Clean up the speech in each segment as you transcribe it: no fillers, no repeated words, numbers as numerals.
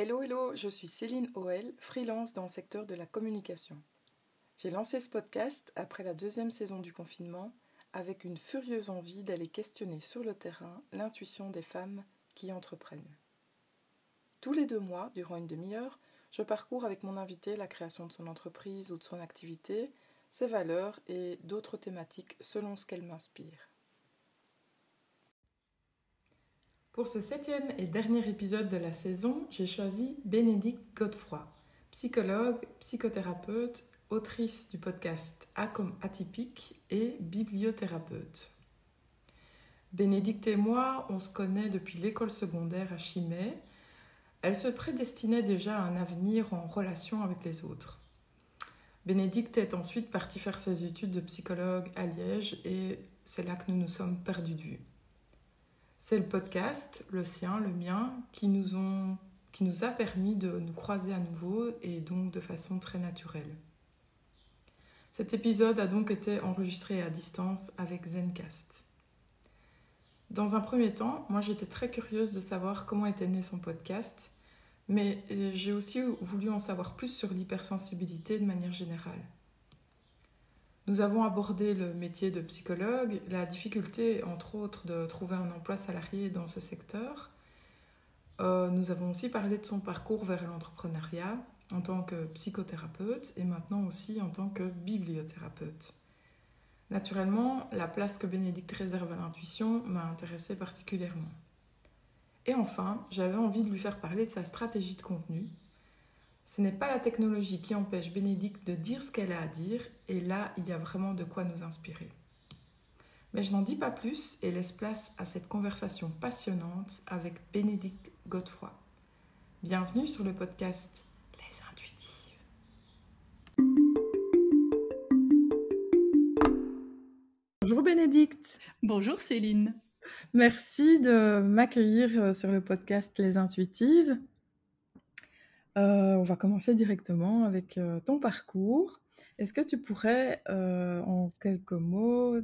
Hello, je suis Céline OL, freelance dans le secteur de la communication. J'ai lancé ce podcast après la deuxième saison du confinement avec une furieuse envie d'aller questionner sur le terrain l'intuition des femmes qui entreprennent. Tous les 2 mois, durant une demi-heure, je parcours avec mon invité la création de son entreprise ou de son activité, ses valeurs et d'autres thématiques selon ce qu'elle m'inspire. Pour ce 7e et dernier épisode de la saison, j'ai choisi Bénédicte Godefroy, psychologue, psychothérapeute, autrice du podcast A comme atypique et bibliothérapeute. Bénédicte et moi, on se connaît depuis l'école secondaire à Chimay. Elle se prédestinait déjà à un avenir en relation avec les autres. Bénédicte est ensuite partie faire ses études de psychologue à Liège et c'est là que nous nous sommes perdus de vue. C'est le podcast, le sien, le mien, qui nous a permis de nous croiser à nouveau et donc de façon très naturelle. Cet épisode a donc été enregistré à distance avec Zencast. Dans un premier temps, moi j'étais très curieuse de savoir comment était né son podcast, mais j'ai aussi voulu en savoir plus sur l'hypersensibilité de manière générale. Nous avons abordé le métier de psychologue, la difficulté, entre autres, de trouver un emploi salarié dans ce secteur. Nous avons aussi parlé de son parcours vers l'entrepreneuriat en tant que psychothérapeute et maintenant aussi en tant que bibliothérapeute. Naturellement, la place que Bénédicte réserve à l'intuition m'a intéressée particulièrement. Et enfin, j'avais envie de lui faire parler de sa stratégie de contenu. Ce n'est pas la technologie qui empêche Bénédicte de dire ce qu'elle a à dire, et là, il y a vraiment de quoi nous inspirer. Mais je n'en dis pas plus et laisse place à cette conversation passionnante avec Bénédicte Godefroy. Bienvenue sur le podcast Les Intuitives. Bonjour Bénédicte. Bonjour Céline. Merci de m'accueillir sur le podcast Les Intuitives. On va commencer directement avec ton parcours. Est-ce que tu pourrais, en quelques mots,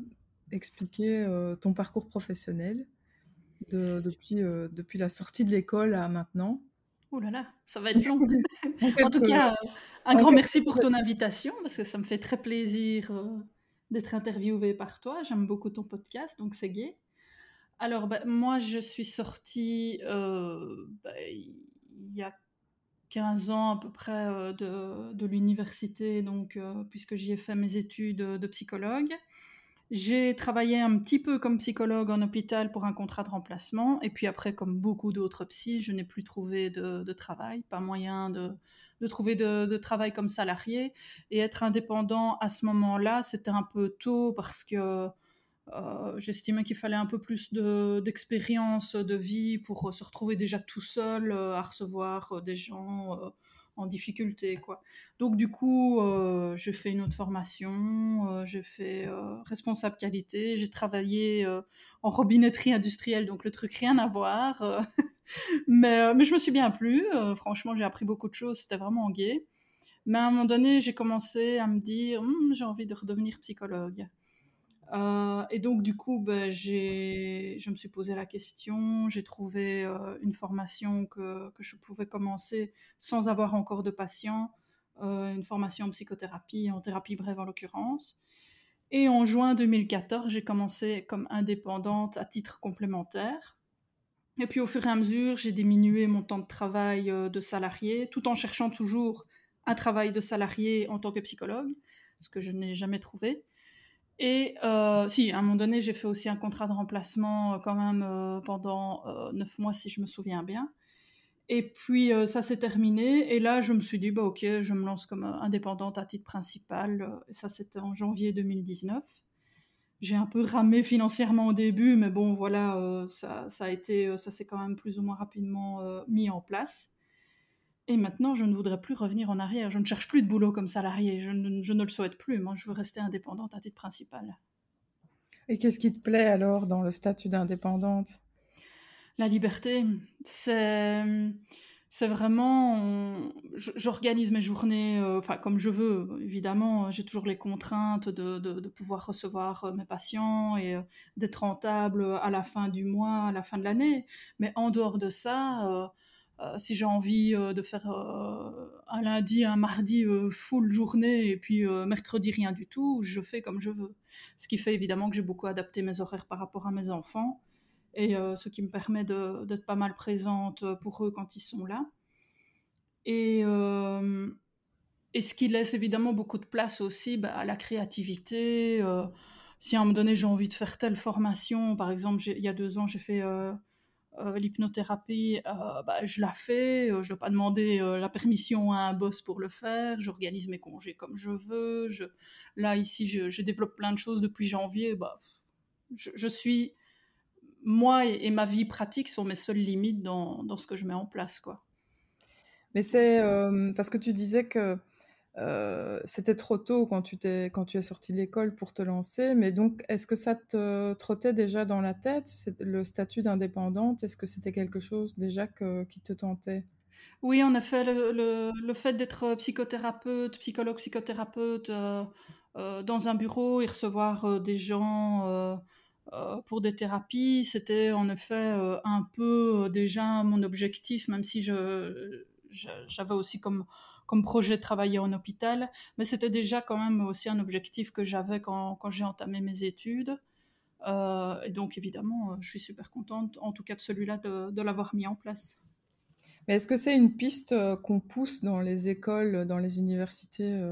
expliquer ton parcours professionnel depuis la sortie de l'école à maintenant ? Ouh là là, ça va être long. En tout cas, un grand merci pour ton invitation, parce que ça me fait très plaisir d'être interviewée par toi. J'aime beaucoup ton podcast, donc c'est gai. Alors, moi, je suis sortie il y a 15 ans à peu près de l'université, donc, puisque j'y ai fait mes études de psychologue. J'ai travaillé un petit peu comme psychologue en hôpital pour un contrat de remplacement. Et puis après, comme beaucoup d'autres psys, je n'ai plus trouvé de travail. Pas moyen de trouver de travail comme salarié. Et être indépendant à ce moment-là, c'était un peu tôt parce que j'estimais qu'il fallait un peu plus d'expérience de vie pour se retrouver déjà tout seul à recevoir des gens en difficulté, quoi. Donc du coup, j'ai fait une autre formation, j'ai fait responsable qualité, j'ai travaillé en robinetterie industrielle, donc le truc rien à voir, mais je me suis bien plu, franchement j'ai appris beaucoup de choses, c'était vraiment gai. Mais à un moment donné, j'ai commencé à me dire j'ai envie de redevenir psychologue. Et donc du coup, je me suis posé la question, j'ai trouvé une formation que je pouvais commencer sans avoir encore de patients, une formation en psychothérapie, en thérapie brève en l'occurrence. Et en juin 2014, j'ai commencé comme indépendante à titre complémentaire. Et puis au fur et à mesure, j'ai diminué mon temps de travail de salarié, tout en cherchant toujours un travail de salarié en tant que psychologue, ce que je n'ai jamais trouvé. Et à un moment donné, j'ai fait aussi un contrat de remplacement quand même pendant 9 mois, si je me souviens bien. Et puis, ça s'est terminé. Et là, je me suis dit, ok, je me lance comme indépendante à titre principal. Et ça, c'était en janvier 2019. J'ai un peu ramé financièrement au début, mais bon, voilà, ça s'est quand même plus ou moins rapidement mis en place. Et maintenant, je ne voudrais plus revenir en arrière. Je ne cherche plus de boulot comme salarié. Je ne le souhaite plus. Moi, je veux rester indépendante à titre principal. Et qu'est-ce qui te plaît alors dans le statut d'indépendante ? La liberté. C'est vraiment... J'organise mes journées comme je veux. Évidemment, j'ai toujours les contraintes de pouvoir recevoir mes patients et d'être rentable à la fin du mois, à la fin de l'année. Mais en dehors de ça... si j'ai envie de faire un lundi, un mardi full journée et puis mercredi rien du tout, je fais comme je veux. Ce qui fait évidemment que j'ai beaucoup adapté mes horaires par rapport à mes enfants et ce qui me permet d'être pas mal présente pour eux quand ils sont là. Et ce qui laisse évidemment beaucoup de place aussi à la créativité. Si à un moment donné j'ai envie de faire telle formation, par exemple il y a 2 ans j'ai fait l'hypnothérapie, je la fais, je ne dois pas demander la permission à un boss pour le faire, j'organise mes congés comme je veux, là ici je développe plein de choses depuis janvier, je suis, moi et ma vie pratique sont mes seules limites dans ce que je mets en place, quoi. Mais c'est parce que tu disais que c'était trop tôt quand tu es sortie de l'école pour te lancer, mais donc est-ce que ça te trottait déjà dans la tête, le statut d'indépendante, est-ce que c'était quelque chose déjà qui te tentait? Oui, en effet, le fait d'être psychothérapeute dans un bureau et recevoir des gens pour des thérapies, c'était en effet un peu déjà mon objectif, même si j'avais aussi comme projet de travailler en hôpital, mais c'était déjà quand même aussi un objectif que j'avais quand j'ai entamé mes études. Et donc évidemment, je suis super contente, en tout cas de celui-là, de l'avoir mis en place. Mais est-ce que c'est une piste qu'on pousse dans les écoles, dans les universités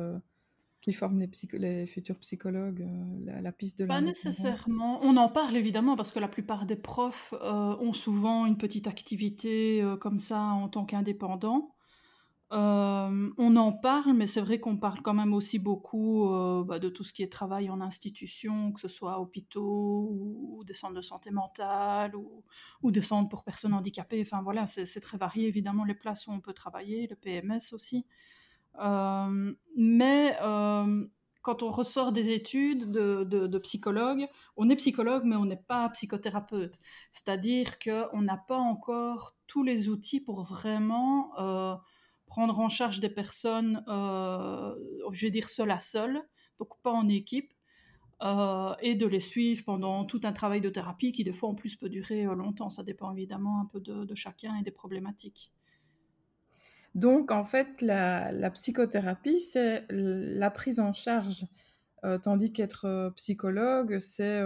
qui forment les futurs psychologues, la piste de l'indépendance? Pas nécessairement. On en parle évidemment parce que la plupart des profs ont souvent une petite activité comme ça en tant qu'indépendant. On en parle, mais c'est vrai qu'on parle quand même aussi beaucoup de tout ce qui est travail en institution, que ce soit hôpitaux ou des centres de santé mentale ou des centres pour personnes handicapées. Enfin voilà, c'est très varié évidemment les places où on peut travailler, le PMS aussi. Mais quand on ressort des études de psychologue, on est psychologue mais on n'est pas psychothérapeute. C'est-à-dire qu'on n'a pas encore tous les outils pour vraiment prendre en charge des personnes, je vais dire seul à seul, donc pas en équipe, et de les suivre pendant tout un travail de thérapie qui, des fois, en plus, peut durer longtemps. Ça dépend évidemment un peu de chacun et des problématiques. Donc, en fait, la psychothérapie, c'est la prise en charge, tandis qu'être psychologue, c'est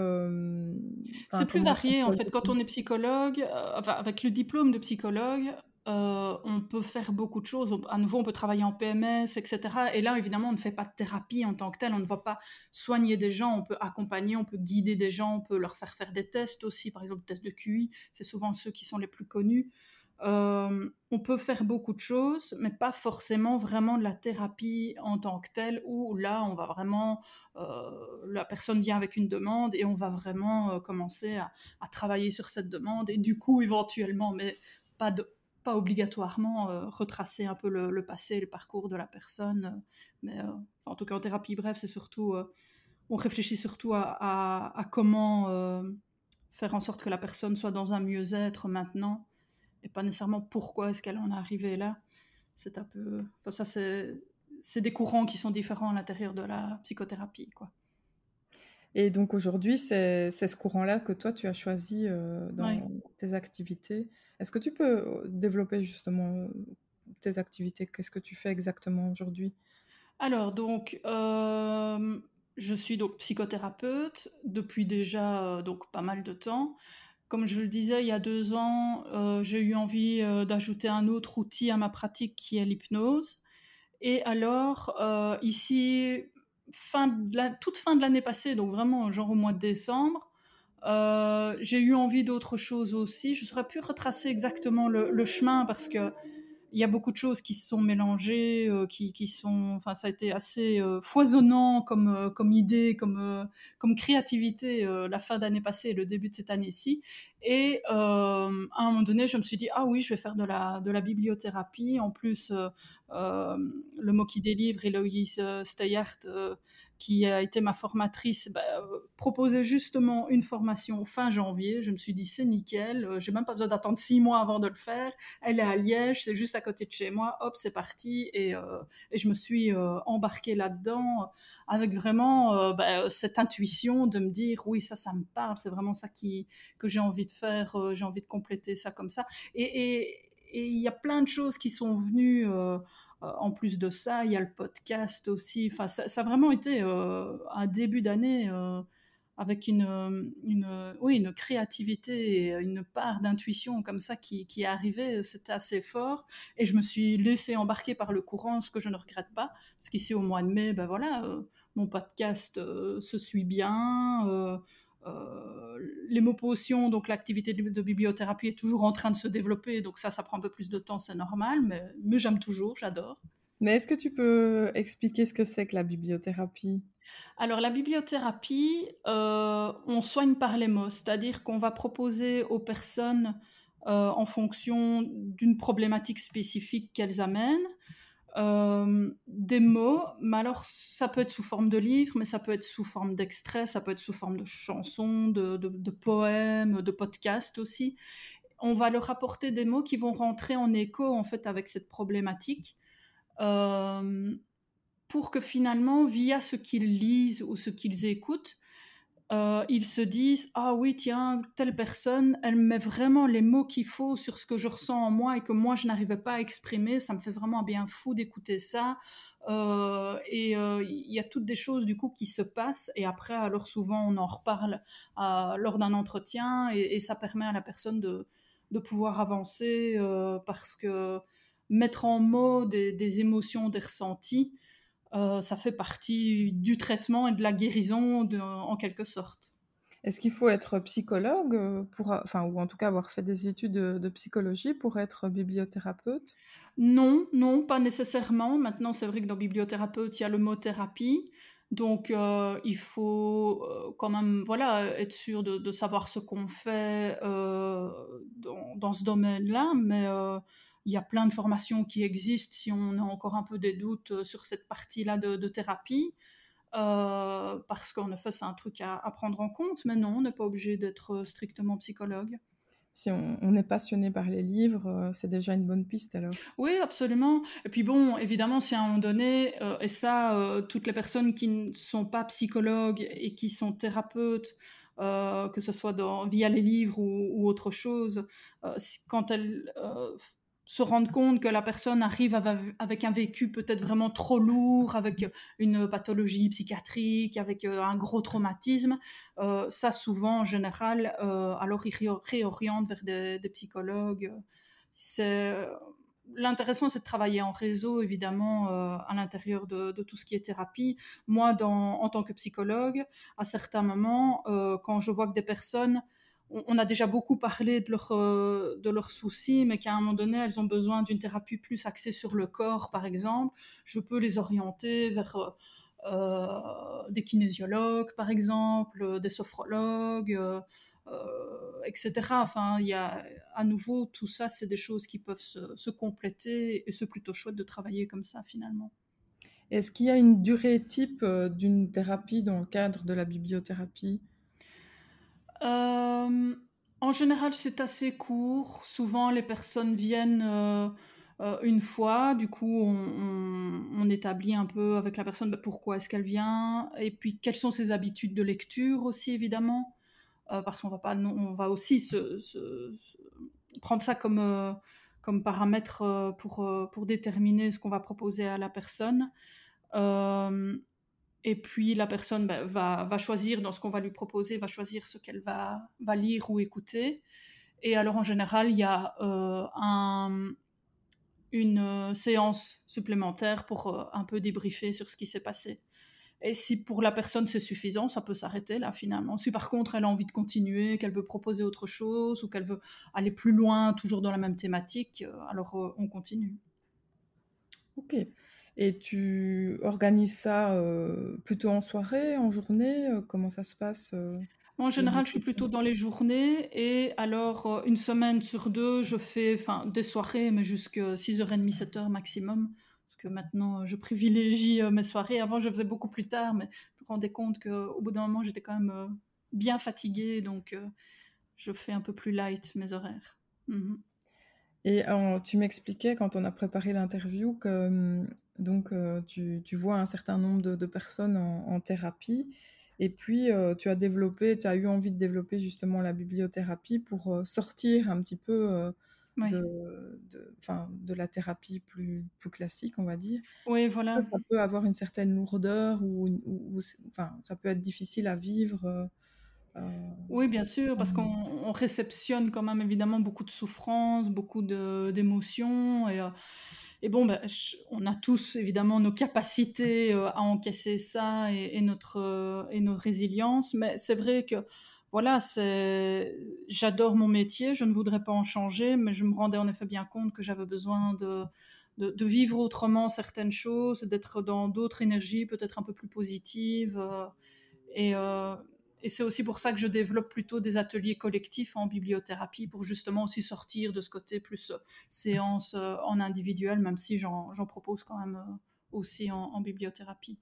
plus varié, en fait. Quand on est psychologue, avec le diplôme de psychologue, on peut faire beaucoup de choses. À nouveau, on peut travailler en PMS, etc. Et là, évidemment, on ne fait pas de thérapie en tant que telle. On ne va pas soigner des gens. On peut accompagner, on peut guider des gens, on peut leur faire faire des tests aussi. Par exemple, tests de QI, c'est souvent ceux qui sont les plus connus. On peut faire beaucoup de choses, mais pas forcément vraiment de la thérapie en tant que telle, où là, on va vraiment... la personne vient avec une demande et on va vraiment commencer à travailler sur cette demande. Et du coup, éventuellement, mais pas obligatoirement retracer un peu le passé, le parcours de la personne, mais en tout cas en thérapie bref, c'est surtout on réfléchit surtout à comment faire en sorte que la personne soit dans un mieux-être maintenant et pas nécessairement pourquoi est-ce qu'elle en est arrivée là. C'est un peu ça, c'est des courants qui sont différents à l'intérieur de la psychothérapie, quoi. Et donc aujourd'hui, c'est ce courant-là que toi, tu as choisi dans tes activités. Est-ce que tu peux développer justement tes activités? Qu'est-ce que tu fais exactement aujourd'hui? Alors donc, je suis donc psychothérapeute depuis déjà pas mal de temps. Comme je le disais, il y a 2 ans, j'ai eu envie d'ajouter un autre outil à ma pratique qui est l'hypnose. Et alors, ici... toute fin de l'année passée, donc vraiment genre au mois de décembre, j'ai eu envie d'autre chose aussi. Je n'aurais pu retracer exactement le chemin parce qu'il y a beaucoup de choses qui se sont mélangées, ça a été assez foisonnant comme idée, comme créativité la fin d'année passée et le début de cette année-ci. Et à un moment donné, je me suis dit, ah oui, je vais faire de la bibliothérapie. En plus, le mot qui délivrre, Héloïse Steyart, qui a été ma formatrice, proposait justement une formation fin janvier. Je me suis dit, c'est nickel, j'ai même pas besoin d'attendre 6 mois avant de le faire. Elle est à Liège, c'est juste à côté de chez moi. Hop, c'est parti. Et je me suis embarquée là-dedans avec vraiment cette intuition de me dire, oui, ça me parle, c'est vraiment ça que j'ai envie de faire, j'ai envie de compléter ça comme ça. Et, et, Et il y a plein de choses qui sont venues en plus de ça. Il y a le podcast aussi. Enfin, ça a vraiment été un début d'année avec une créativité, une part d'intuition comme ça qui est arrivée. C'était assez fort et je me suis laissée embarquer par le courant, ce que je ne regrette pas, parce qu'ici au mois de mai, ben voilà, mon podcast se suit bien. Les mots potions, donc l'activité de bibliothérapie est toujours en train de se développer, donc ça prend un peu plus de temps, c'est normal, mais j'aime toujours, j'adore. Mais est-ce que tu peux expliquer ce que c'est que la bibliothérapie ? Alors la bibliothérapie, on soigne par les mots, c'est-à-dire qu'on va proposer aux personnes en fonction d'une problématique spécifique qu'elles amènent, des mots, mais alors ça peut être sous forme de livres, mais ça peut être sous forme d'extraits, ça peut être sous forme de chansons, de poèmes, de podcasts aussi. On va leur apporter des mots qui vont rentrer en écho en fait avec cette problématique, pour que finalement, via ce qu'ils lisent ou ce qu'ils écoutent, ils se disent « Ah oui, tiens, telle personne, elle met vraiment les mots qu'il faut sur ce que je ressens en moi et que moi, je n'arrivais pas à exprimer. Ça me fait vraiment un bien fou d'écouter ça. » Et il y a toutes des choses, du coup, qui se passent. Et après, alors souvent, on en reparle lors d'un entretien et ça permet à la personne de pouvoir avancer parce que mettre en mots des émotions, des ressentis, ça fait partie du traitement et de la guérison en quelque sorte. Est-ce qu'il faut être psychologue ou en tout cas avoir fait des études de psychologie pour être bibliothérapeute ? Non, pas nécessairement. Maintenant, c'est vrai que dans bibliothérapeute, il y a le mot thérapie. Donc, il faut quand même être sûr de savoir ce qu'on fait dans ce domaine-là, mais... il y a plein de formations qui existent si on a encore un peu des doutes sur cette partie-là de thérapie, parce qu'en effet, c'est un truc à prendre en compte, mais non, on n'est pas obligé d'être strictement psychologue. Si on est passionné par les livres, c'est déjà une bonne piste alors. Oui, absolument. Et puis bon, évidemment, si à un moment donné, et ça, toutes les personnes qui ne sont pas psychologues et qui sont thérapeutes, que ce soit via les livres ou autre chose, quand elles... se rendre compte que la personne arrive avec un vécu peut-être vraiment trop lourd, avec une pathologie psychiatrique, avec un gros traumatisme, ça souvent en général, alors ils réorientent vers des psychologues. L'intéressant, c'est de travailler en réseau, évidemment, à l'intérieur de tout ce qui est thérapie. Moi, en tant que psychologue, à certains moments, quand je vois que des personnes... On a déjà beaucoup parlé de leurs soucis, mais qu'à un moment donné, elles ont besoin d'une thérapie plus axée sur le corps, par exemple. Je peux les orienter vers des kinésiologues, par exemple, des sophrologues, etc. Enfin, il y a à nouveau tout ça, c'est des choses qui peuvent se compléter et c'est plutôt chouette de travailler comme ça, finalement. Est-ce qu'il y a une durée type d'une thérapie dans le cadre de la bibliothérapie ? En général, c'est assez court. Souvent, les personnes viennent une fois. Du coup, on établit un peu avec la personne pourquoi est-ce qu'elle vient et puis quelles sont ses habitudes de lecture aussi, évidemment. Parce qu'on va aussi prendre ça comme paramètre pour déterminer ce qu'on va proposer à la personne. Et puis, la personne va choisir dans ce qu'on va lui proposer, va choisir ce qu'elle va lire ou écouter. Et alors, en général, il y a une séance supplémentaire pour un peu débriefer sur ce qui s'est passé. Et si pour la personne, c'est suffisant, ça peut s'arrêter là, finalement. Si par contre, elle a envie de continuer, qu'elle veut proposer autre chose ou qu'elle veut aller plus loin, toujours dans la même thématique, alors on continue. Ok. Et tu organises ça plutôt en soirée, en journée ? Comment ça se passe ? En général, je suis plutôt dans les journées. Et alors, une semaine sur deux, je fais des soirées, mais jusqu'à 6h30, 7h maximum. Parce que maintenant, je privilégie mes soirées. Avant, je faisais beaucoup plus tard, mais je me rendais compte qu'au bout d'un moment, j'étais quand même bien fatiguée. Donc, je fais un peu plus light mes horaires. Mm-hmm. Et tu m'expliquais, quand on a préparé l'interview, que donc, tu vois un certain nombre de personnes en thérapie. Et puis, tu as eu envie de développer justement la bibliothérapie pour sortir un petit peu oui. de la thérapie plus classique, on va dire. Oui, voilà. Ça peut avoir une certaine lourdeur ou ça peut être difficile à vivre. Oui, bien sûr, parce qu'on réceptionne quand même évidemment beaucoup de souffrances, beaucoup d'émotions et bon, ben, on a tous évidemment nos capacités à encaisser ça et notre résilience, mais c'est vrai que voilà, j'adore mon métier, je ne voudrais pas en changer, mais je me rendais en effet bien compte que j'avais besoin de vivre autrement certaines choses, d'être dans d'autres énergies peut-être un peu plus positives et c'est aussi pour ça que je développe plutôt des ateliers collectifs en bibliothérapie pour justement aussi sortir de ce côté plus séance en individuel, même si j'en propose quand même aussi en bibliothérapie.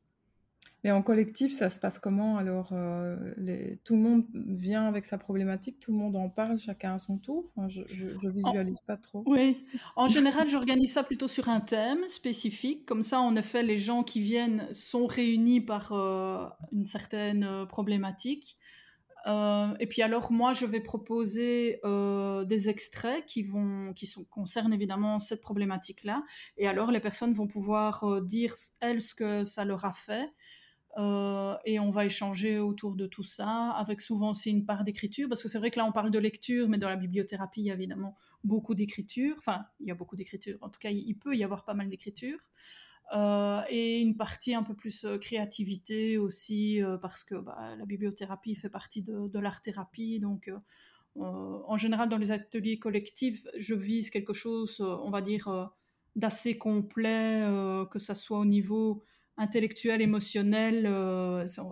Mais en collectif, ça se passe comment? Alors, tout le monde vient avec sa problématique, tout le monde en parle, chacun à son tour. Enfin, je visualise pas trop. Oui. En général, j'organise ça plutôt sur un thème spécifique. Comme ça, en effet, les gens qui viennent sont réunis par une certaine problématique. Et puis alors, moi, je vais proposer des extraits qui concernent évidemment cette problématique-là. Et alors, les personnes vont pouvoir dire, elles, ce que ça leur a fait. Et on va échanger autour de tout ça, avec souvent aussi une part d'écriture, parce que c'est vrai que là, on parle de lecture, mais dans la bibliothérapie, il y a évidemment beaucoup d'écriture. Enfin, il y a beaucoup d'écriture. En tout cas, il peut y avoir pas mal d'écriture. Et une partie un peu plus créativité aussi, parce que la bibliothérapie fait partie de l'art-thérapie, donc en général dans les ateliers collectifs, je vise quelque chose, on va dire, d'assez complet, que ça soit au niveau intellectuel, émotionnel,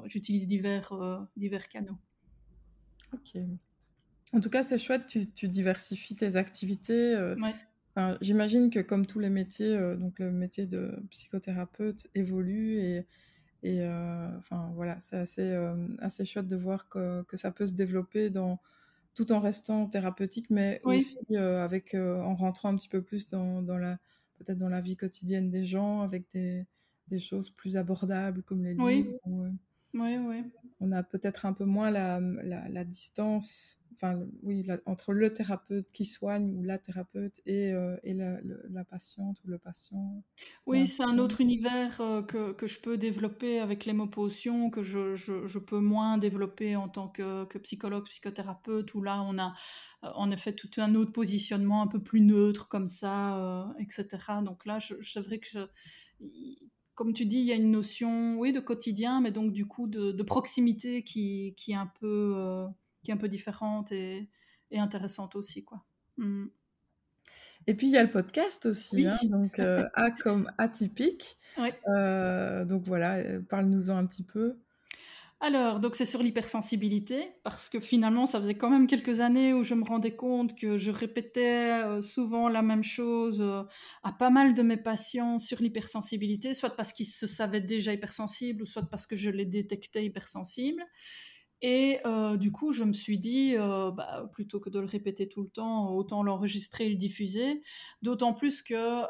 j'utilise divers canaux. Ok. En tout cas, c'est chouette, tu diversifies tes activités. Ouais. Enfin, j'imagine que comme tous les métiers, donc le métier de psychothérapeute évolue et enfin voilà, c'est assez chouette de voir que ça peut se développer tout en restant thérapeutique, mais oui. Aussi avec en rentrant un petit peu plus dans la vie quotidienne des gens, avec des choses plus abordables comme les livres. Oui. Oui. On a peut-être un peu moins la distance, entre le thérapeute qui soigne ou la thérapeute et la patiente ou le patient. Oui, ouais. C'est un autre univers que je peux développer avec les mots potions, que je peux moins développer en tant que psychologue, psychothérapeute, où là on a en effet tout un autre positionnement un peu plus neutre comme ça, etc. Donc là, c'est vrai que comme tu dis, il y a une notion, oui, de quotidien, mais donc du coup de proximité qui est un peu différente et intéressante aussi, quoi. Mm. Et puis il y a le podcast aussi, oui. Hein, donc A comme atypique. Oui. Donc voilà, parle-nous-en un petit peu. Alors, donc c'est sur l'hypersensibilité, parce que finalement, ça faisait quand même quelques années où je me rendais compte que je répétais souvent la même chose à pas mal de mes patients sur l'hypersensibilité, soit parce qu'ils se savaient déjà hypersensibles, ou soit parce que je les détectais hypersensibles. Et du coup, je me suis dit, plutôt que de le répéter tout le temps, autant l'enregistrer et le diffuser, d'autant plus que...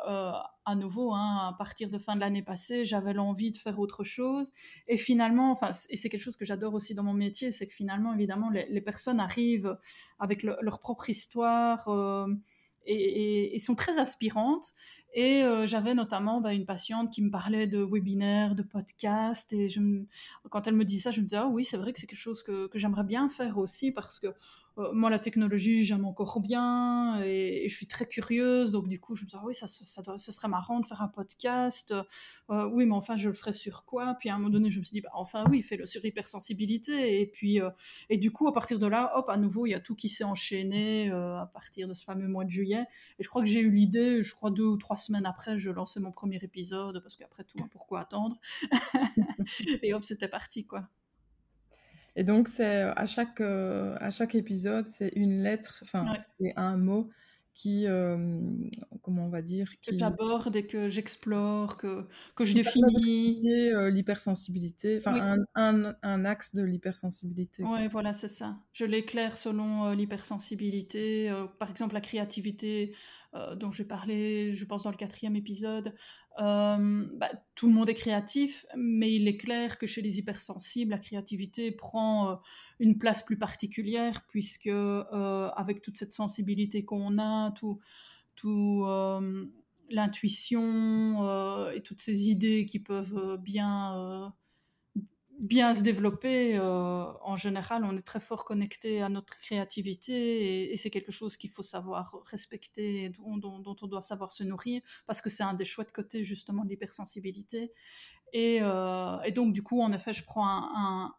à nouveau, hein, à partir de fin de l'année passée, j'avais l'envie de faire autre chose. Et finalement, et c'est quelque chose que j'adore aussi dans mon métier, c'est que finalement, évidemment, les personnes arrivent avec leur propre histoire et sont très aspirantes. Et j'avais notamment une patiente qui me parlait de webinaires, de podcasts. Et quand elle me dit ça, je me disais « Ah oui, c'est vrai que c'est quelque chose que j'aimerais bien faire aussi parce que moi, la technologie, j'aime encore bien et je suis très curieuse. Donc, du coup, je me disais, ah oui, ce serait marrant de faire un podcast. Oui, mais enfin, je le ferais sur quoi? Puis, à un moment donné, je me suis dit, oui, fais-le sur l'hypersensibilité. Et puis, et du coup, à partir de là, hop, à nouveau, il y a tout qui s'est enchaîné à partir de ce fameux mois de juillet. Et je crois que j'ai eu l'idée, 2 ou 3 semaines après, je lançais mon premier épisode parce qu'après tout, pourquoi attendre? Et hop, c'était parti, quoi. Et donc, c'est à chaque épisode, c'est une lettre, c'est un mot qui, comment on va dire... Que j'aborde et que j'explore, que je définis. L'hypersensibilité, oui. un axe de l'hypersensibilité. Oui, voilà, c'est ça. Je l'éclaire selon l'hypersensibilité. Par exemple, la créativité dont j'ai parlé, je pense, dans le 4e épisode, tout le monde est créatif, mais il est clair que chez les hypersensibles, la créativité prend une place plus particulière, puisque avec toute cette sensibilité qu'on a, tout l'intuition et toutes ces idées qui peuvent bien se développer, en général, on est très fort connecté à notre créativité et c'est quelque chose qu'il faut savoir respecter, dont on doit savoir se nourrir, parce que c'est un des chouettes côtés justement de l'hypersensibilité. Et donc du coup, en effet, je prends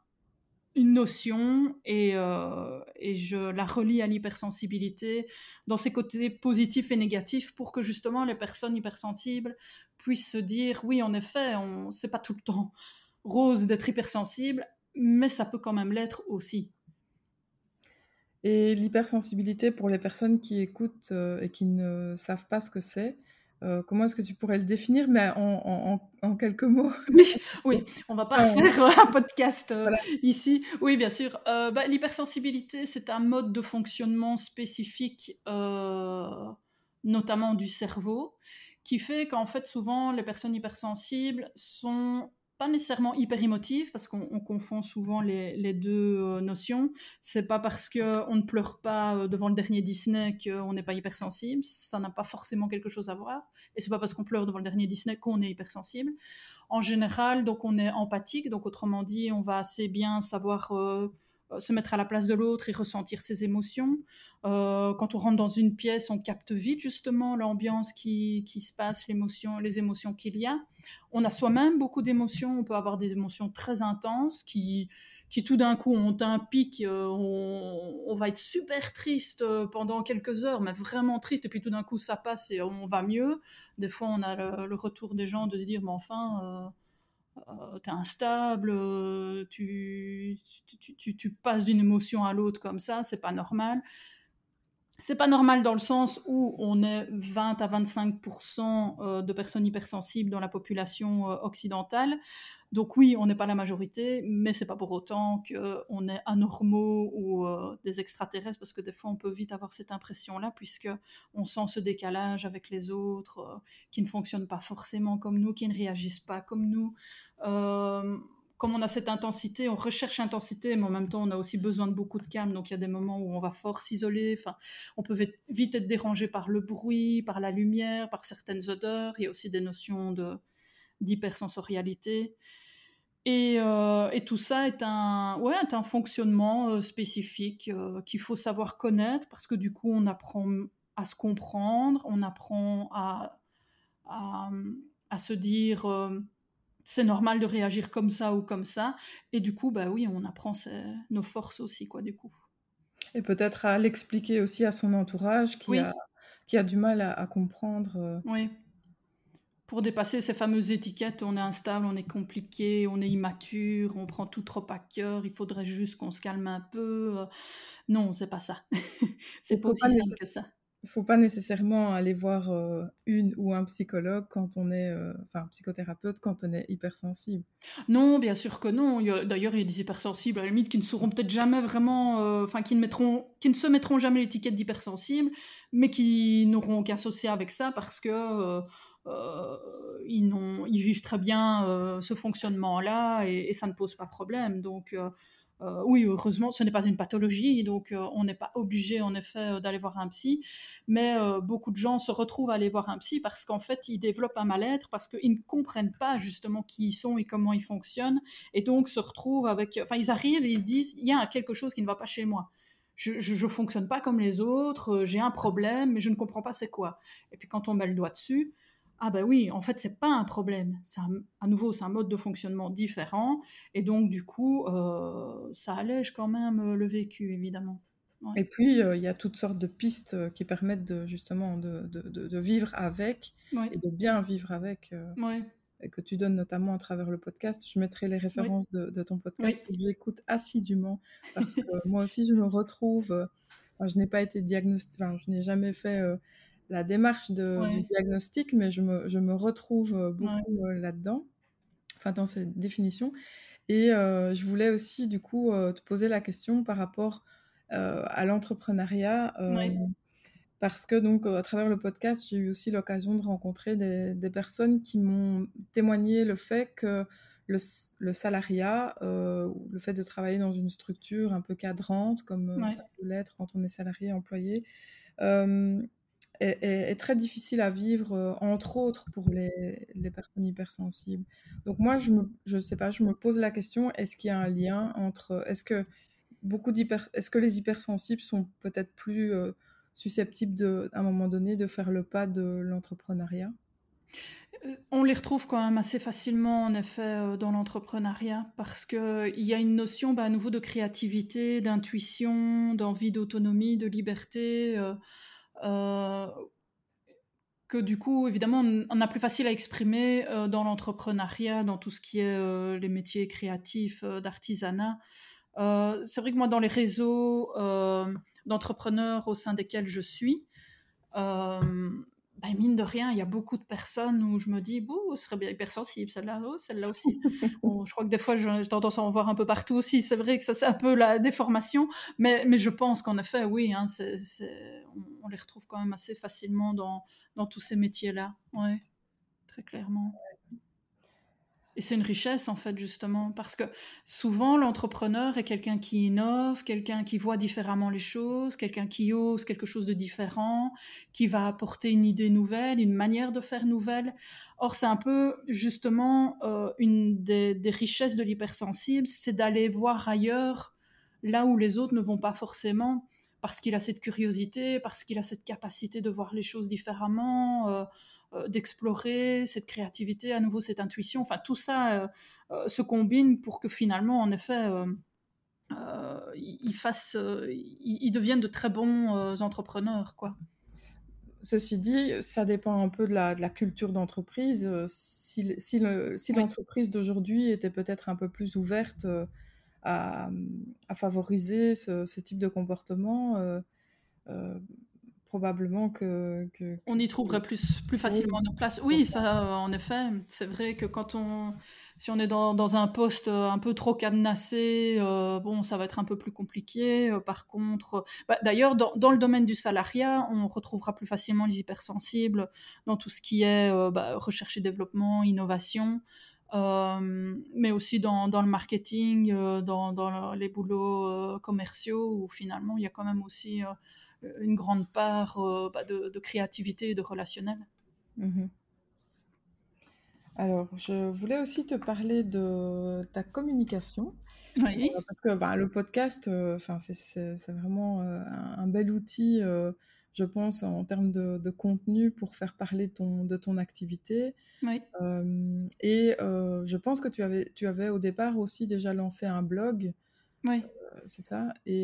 une notion et je la relie à l'hypersensibilité dans ses côtés positifs et négatifs, pour que justement les personnes hypersensibles puissent se dire « oui, en effet, c'est pas tout le temps ». Rose d'être hypersensible, mais ça peut quand même l'être aussi. Et l'hypersensibilité, pour les personnes qui écoutent et qui ne savent pas ce que c'est, comment est-ce que tu pourrais le définir, mais en quelques mots? Oui, on ne va pas faire un podcast voilà. Ici. Oui, bien sûr. L'hypersensibilité, c'est un mode de fonctionnement spécifique, notamment du cerveau, qui fait qu'en fait, souvent, les personnes hypersensibles sont pas nécessairement hyper émotive, parce qu'on confond souvent les deux notions. C'est pas parce qu'on ne pleure pas devant le dernier Disney qu'on n'est pas hypersensible, ça n'a pas forcément quelque chose à voir, et c'est pas parce qu'on pleure devant le dernier Disney qu'on est hypersensible. En général, donc, on est empathique, donc autrement dit, on va assez bien savoir se mettre à la place de l'autre et ressentir ses émotions. Quand on rentre dans une pièce, on capte vite justement l'ambiance qui se passe, les émotions qu'il y a. On a soi-même beaucoup d'émotions, on peut avoir des émotions très intenses qui tout d'un coup ont un pic, on va être super triste pendant quelques heures, mais vraiment triste, et puis tout d'un coup ça passe et on va mieux. Des fois on a le retour des gens de se dire mais enfin... t'es instable, tu passes d'une émotion à l'autre comme ça, c'est pas normal. C'est pas normal dans le sens où on est 20 à 25% de personnes hypersensibles dans la population occidentale. Donc oui, on n'est pas la majorité, mais c'est pas pour autant qu'on est anormaux ou des extraterrestres, parce que des fois on peut vite avoir cette impression-là, puisqu'on sent ce décalage avec les autres qui ne fonctionnent pas forcément comme nous, qui ne réagissent pas comme nous. Comme on a cette intensité, on recherche intensité, mais en même temps, on a aussi besoin de beaucoup de calme. Donc, il y a des moments où on va fort s'isoler. Enfin, on peut vite être dérangé par le bruit, par la lumière, par certaines odeurs. Il y a aussi des notions d'hypersensorialité. Et tout ça est un fonctionnement spécifique qu'il faut savoir connaître, parce que du coup, on apprend à se comprendre, on apprend à se dire... c'est normal de réagir comme ça ou comme ça. Et du coup, on apprend nos forces aussi, quoi, du coup. Et peut-être à l'expliquer aussi à son entourage qui a du mal à comprendre. Oui. Pour dépasser ces fameuses étiquettes, on est instable, on est compliqué, on est immature, on prend tout trop à cœur, il faudrait juste qu'on se calme un peu. Non, c'est pas ça. C'est pas aussi simple que ça. Il ne faut pas nécessairement aller voir une ou un psychologue quand on est... un psychothérapeute quand on est hypersensible. Non, bien sûr que non. D'ailleurs, il y a des hypersensibles, à la limite, qui ne seront peut-être jamais vraiment... qui ne se mettront jamais l'étiquette d'hypersensible, mais qui n'auront aucun souci avec ça, parce que... ils vivent très bien ce fonctionnement-là, et ça ne pose pas problème. Donc... oui, heureusement, ce n'est pas une pathologie, donc on n'est pas obligé, en effet, d'aller voir un psy. Mais beaucoup de gens se retrouvent à aller voir un psy parce qu'en fait, ils développent un mal-être, parce qu'ils ne comprennent pas, justement, qui ils sont et comment ils fonctionnent. Et donc, se retrouvent avec... Enfin, ils arrivent et ils disent « il y a quelque chose qui ne va pas chez moi. Je ne fonctionne pas comme les autres, j'ai un problème, mais je ne comprends pas c'est quoi. » Et puis, quand on met le doigt dessus... Ah ben oui, en fait, c'est pas un problème. À nouveau, c'est un mode de fonctionnement différent. Et donc, du coup, ça allège quand même le vécu, évidemment. Ouais. Et puis, il y a toutes sortes de pistes qui permettent de vivre avec, ouais, et de bien vivre avec. Ouais. Et que tu donnes notamment à travers le podcast. Je mettrai les références, oui, de ton podcast, oui, que j'écoute assidûment. Parce que moi aussi, je me retrouve... je n'ai pas été diagnostiquée... Enfin, je n'ai jamais fait... la démarche du diagnostic, mais je me retrouve beaucoup là-dedans, dans cette définition. Et je voulais aussi, du coup, te poser la question par rapport à l'entrepreneuriat. parce que donc à travers le podcast, j'ai eu aussi l'occasion de rencontrer des personnes qui m'ont témoigné le fait que le salariat, le fait de travailler dans une structure un peu cadrante, comme ça peut l'être quand on est salarié, employé, est très difficile à vivre, entre autres pour les personnes hypersensibles. Donc moi, je me pose la question, est-ce qu'il y a un lien entre... Est-ce que les hypersensibles sont peut-être plus susceptibles à un moment donné de faire le pas de l'entrepreneuriat ? On les retrouve quand même assez facilement, en effet, dans l'entrepreneuriat, parce qu'il y a une notion, à nouveau, de créativité, d'intuition, d'envie d'autonomie, de liberté, que du coup, évidemment, on a plus facile à exprimer dans l'entrepreneuriat, dans tout ce qui est les métiers créatifs, d'artisanat. C'est vrai que moi, dans les réseaux d'entrepreneurs au sein desquels je suis, mine de rien, il y a beaucoup de personnes où je me dis, bon, ce serait bien hypersensible, celle-là aussi. Bon, je crois que des fois, j'ai tendance à en voir un peu partout aussi. C'est vrai que ça, c'est un peu la déformation. Mais je pense qu'en effet, oui, hein, on les retrouve quand même assez facilement dans tous ces métiers-là. Oui, très clairement. Et c'est une richesse, en fait, justement, parce que souvent, l'entrepreneur est quelqu'un qui innove, quelqu'un qui voit différemment les choses, quelqu'un qui ose quelque chose de différent, qui va apporter une idée nouvelle, une manière de faire nouvelle. Or, c'est un peu, justement, une des richesses de l'hypersensible, c'est d'aller voir ailleurs, là où les autres ne vont pas forcément, parce qu'il a cette curiosité, parce qu'il a cette capacité de voir les choses différemment, d'explorer cette créativité, à nouveau cette intuition, enfin tout ça se combine pour que finalement, en effet, ils deviennent de très bons entrepreneurs, quoi. Ceci dit, ça dépend un peu de la culture d'entreprise. Si l'entreprise d'aujourd'hui était peut-être un peu plus ouverte à favoriser ce type de comportement, probablement que... On y trouverait plus facilement notre place. Oui, ça, en effet, c'est vrai que si on est dans un poste un peu trop cadenassé, ça va être un peu plus compliqué. Par contre, d'ailleurs, dans le domaine du salariat, on retrouvera plus facilement les hypersensibles dans tout ce qui est recherche et développement, innovation, mais aussi dans le marketing, dans les boulots commerciaux, où finalement, il y a quand même aussi... une grande part de créativité et de relationnel. Mmh. Alors, je voulais aussi te parler de ta communication. Oui. Parce que le podcast, c'est vraiment un bel outil, je pense, en termes de contenu pour faire parler de ton activité. Oui. Et je pense que tu avais au départ aussi déjà lancé un blog. Oui. C'est ça. Et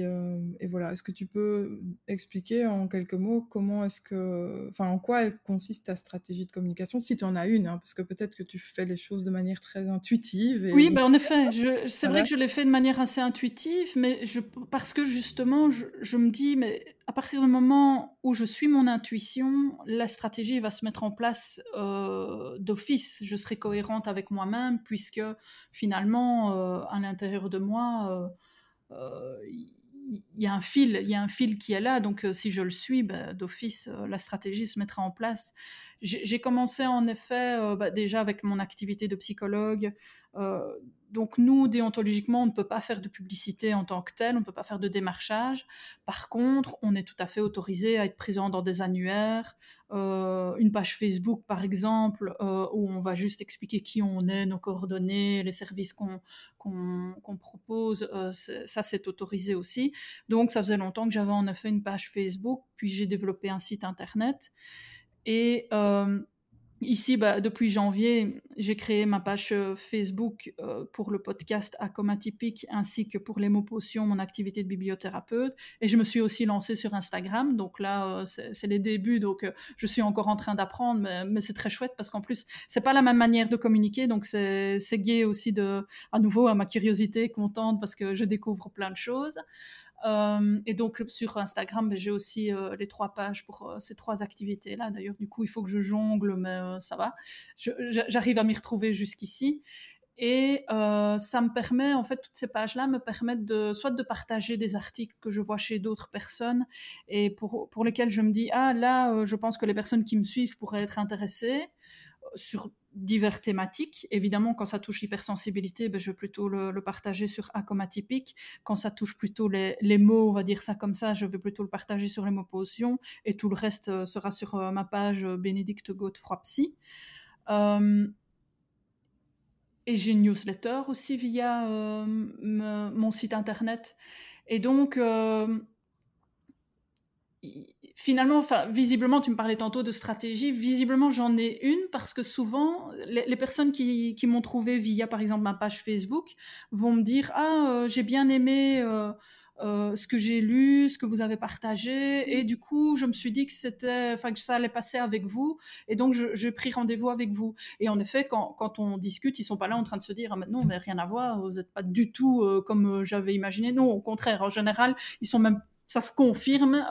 voilà. Est-ce que tu peux expliquer en quelques mots en quoi elle consiste ta stratégie de communication, si tu en as une, hein, parce que peut-être que tu fais les choses de manière très intuitive. Et... Oui, en effet. C'est vrai que je l'ai fait de manière assez intuitive, mais parce que justement, je me dis, mais à partir du moment où je suis mon intuition, la stratégie va se mettre en place d'office. Je serai cohérente avec moi-même, puisque finalement, à l'intérieur de moi. Il y a un fil qui est là, donc si je le suis, d'office, la stratégie se mettra en place. J'ai commencé en effet déjà avec mon activité de psychologue. Donc nous, déontologiquement, on ne peut pas faire de publicité en tant que telle, on ne peut pas faire de démarchage. Par contre, on est tout à fait autorisé à être présent dans des annuaires, une page Facebook par exemple, où on va juste expliquer qui on est, nos coordonnées, les services qu'on propose, ça c'est autorisé aussi. Donc ça faisait longtemps que j'avais en effet une page Facebook, puis j'ai développé un site internet. Et ici, depuis janvier, j'ai créé ma page Facebook pour le podcast A comme atypique, ainsi que pour les mots potions, mon activité de bibliothérapeute. Et je me suis aussi lancée sur Instagram. Donc là, c'est les débuts. Donc je suis encore en train d'apprendre, mais c'est très chouette parce qu'en plus, c'est pas la même manière de communiquer. Donc c'est gai aussi à nouveau, à ma curiosité, contente parce que je découvre plein de choses. Et donc sur Instagram, j'ai aussi les 3 pages pour ces 3 activités-là. D'ailleurs, du coup, il faut que je jongle, mais ça va. J'arrive à m'y retrouver jusqu'ici. Et ça me permet, en fait, toutes ces pages-là me permettent soit de partager des articles que je vois chez d'autres personnes et pour lesquels je me dis « Ah, là, je pense que les personnes qui me suivent pourraient être intéressées » sur diverses thématiques. Évidemment, quand ça touche l'hypersensibilité, je vais plutôt le partager sur A comme atypique. Quand ça touche plutôt les mots, on va dire ça comme ça, je vais plutôt le partager sur les mots potions. Et tout le reste sera sur ma page Bénédicte Godefroy Psy. Et j'ai une newsletter aussi via mon site internet. Et donc... Finalement, visiblement, tu me parlais tantôt de stratégie, visiblement j'en ai une parce que souvent, les personnes qui m'ont trouvé via par exemple ma page Facebook vont me dire « Ah, j'ai bien aimé ce que j'ai lu, ce que vous avez partagé et du coup je me suis dit que ça allait passer avec vous et donc j'ai pris rendez-vous avec vous ». Et en effet, quand on discute, ils ne sont pas là en train de se dire « Ah, maintenant, mais rien à voir, vous n'êtes pas du tout comme j'avais imaginé ». Non, au contraire, en général, ils sont même... Ça se confirme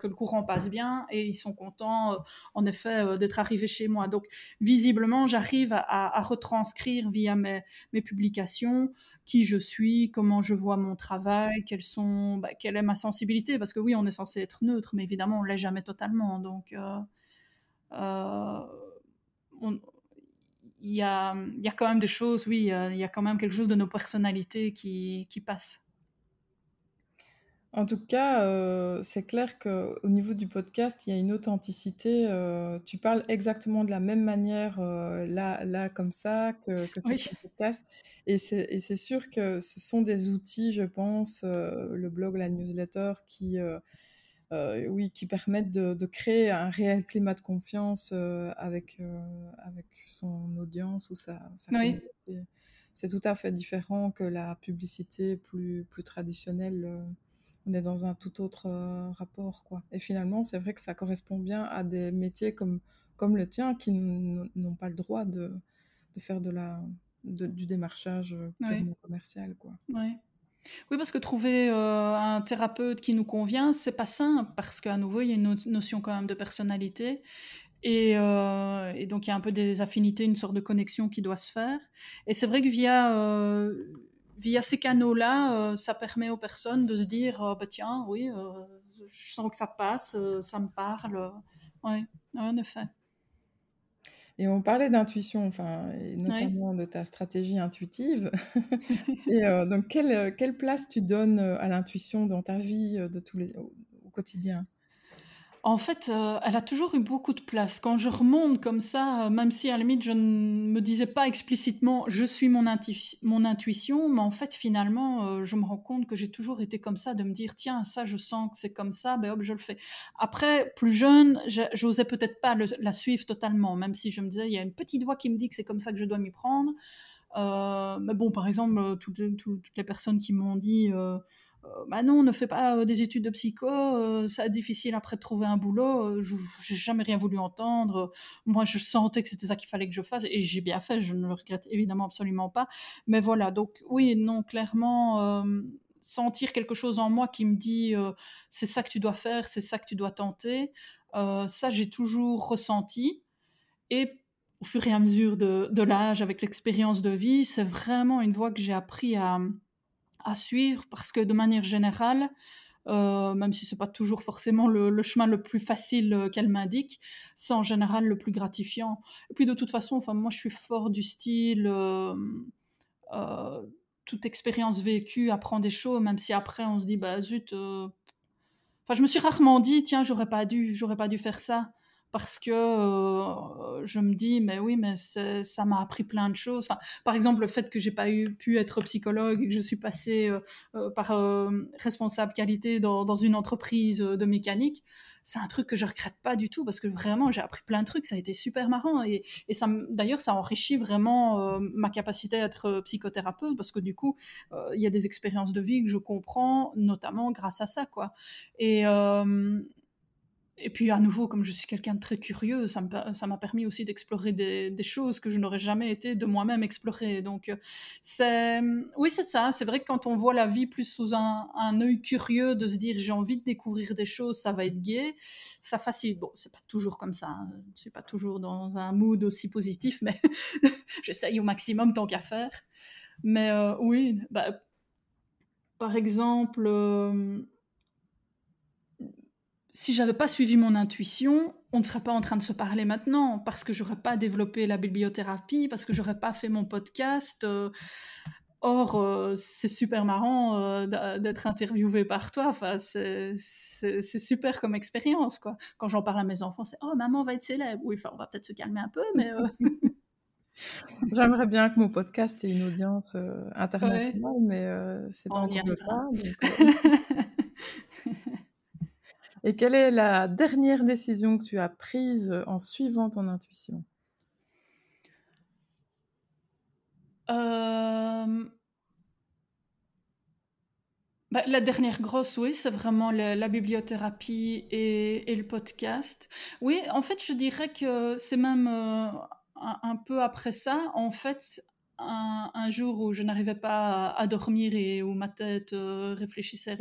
que le courant passe bien et ils sont contents, en effet, d'être arrivés chez moi. Donc, visiblement, j'arrive à retranscrire via mes publications qui je suis, comment je vois mon travail, quelle est ma sensibilité. Parce que oui, on est censé être neutre, mais évidemment, on ne l'est jamais totalement. Donc, il y a quand même des choses, oui, il y a quand même quelque chose de nos personnalités qui passe. En tout cas, c'est clair qu'au niveau du podcast, il y a une authenticité. Tu parles exactement de la même manière, là comme ça, que sur oui. Le podcast. Et c'est sûr que ce sont des outils, je pense, le blog, la newsletter, qui permettent de créer un réel climat de confiance avec son audience ou sa communauté. Oui. C'est tout à fait différent que la publicité plus traditionnelle. On est dans un tout autre rapport, quoi. Et finalement, c'est vrai que ça correspond bien à des métiers comme le tien qui n'ont pas le droit de faire du démarchage purement commercial, quoi. Oui. Oui, parce que trouver un thérapeute qui nous convient, c'est pas simple parce qu'à nouveau, il y a une notion quand même de personnalité. Et donc, il y a un peu des affinités, une sorte de connexion qui doit se faire. Et c'est vrai que via ces canaux-là, ça permet aux personnes de se dire « Tiens, oui, je sens que ça passe, ça me parle. » Oui, en effet. Et on parlait d'intuition, et notamment de ta stratégie intuitive. Et donc, quelle place tu donnes à l'intuition dans ta vie au quotidien ? En fait, elle a toujours eu beaucoup de place. Quand je remonte comme ça, même si à la limite, je ne me disais pas explicitement « je suis mon intuition », mais en fait, finalement, je me rends compte que j'ai toujours été comme ça, de me dire « tiens, ça, je sens que c'est comme ça, ben hop, je le fais ». Après, plus jeune, j'osais peut-être pas la suivre totalement, même si je me disais « il y a une petite voix qui me dit que c'est comme ça que je dois m'y prendre ». Mais bon, par exemple, toutes les personnes qui m'ont dit non, ne fais pas des études de psycho, c'est difficile après de trouver un boulot, j'ai jamais rien voulu entendre, moi je sentais que c'était ça qu'il fallait que je fasse, et j'ai bien fait, je ne le regrette évidemment absolument pas, mais voilà, donc oui, non, clairement, sentir quelque chose en moi qui me dit c'est ça que tu dois faire, c'est ça que tu dois tenter, ça j'ai toujours ressenti, et au fur et à mesure de l'âge, avec l'expérience de vie, c'est vraiment une voie que j'ai appris à suivre, parce que de manière générale, même si ce n'est pas toujours forcément le chemin le plus facile qu'elle m'indique, c'est en général le plus gratifiant. Et puis de toute façon, moi je suis fort du style, toute expérience vécue apprend des choses, même si après on se dit, zut, je me suis rarement dit, tiens, j'aurais pas dû faire ça. Parce que je me dis, mais oui, mais ça m'a appris plein de choses. Par exemple, le fait que je n'ai pas pu être psychologue et que je suis passée par responsable qualité dans une entreprise de mécanique, c'est un truc que je ne regrette pas du tout parce que vraiment, j'ai appris plein de trucs, ça a été super marrant. Et ça, d'ailleurs, ça enrichit vraiment ma capacité à être psychothérapeute parce que du coup, il y a des expériences de vie que je comprends, notamment grâce à ça, quoi. Et Et puis à nouveau, comme je suis quelqu'un de très curieux, ça m'a permis aussi d'explorer des choses que je n'aurais jamais été de moi-même explorer. Donc c'est ça. C'est vrai que quand on voit la vie plus sous un œil curieux, de se dire j'ai envie de découvrir des choses, ça va être gai, ça fascine. Bon, c'est pas toujours comme ça, hein. Je suis pas toujours dans un mood aussi positif, mais j'essaye au maximum tant qu'à faire. Mais par exemple... Si j'avais pas suivi mon intuition, on ne serait pas en train de se parler maintenant, parce que j'aurais pas développé la bibliothérapie, parce que j'aurais pas fait mon podcast. Or, c'est super marrant d'être interviewé par toi. Enfin, c'est super comme expérience, quoi. Quand j'en parle à mes enfants, c'est oh maman va être célèbre. Oui, enfin on va peut-être se calmer un peu, mais. J'aimerais bien que mon podcast ait une audience internationale, mais c'est pas encore le cas. Et quelle est la dernière décision que tu as prise en suivant ton intuition ? La dernière grosse, oui, c'est vraiment la bibliothérapie et le podcast. Oui, en fait, je dirais que c'est même un peu après ça, en fait... Un jour où je n'arrivais pas à dormir et où ma tête réfléchissait.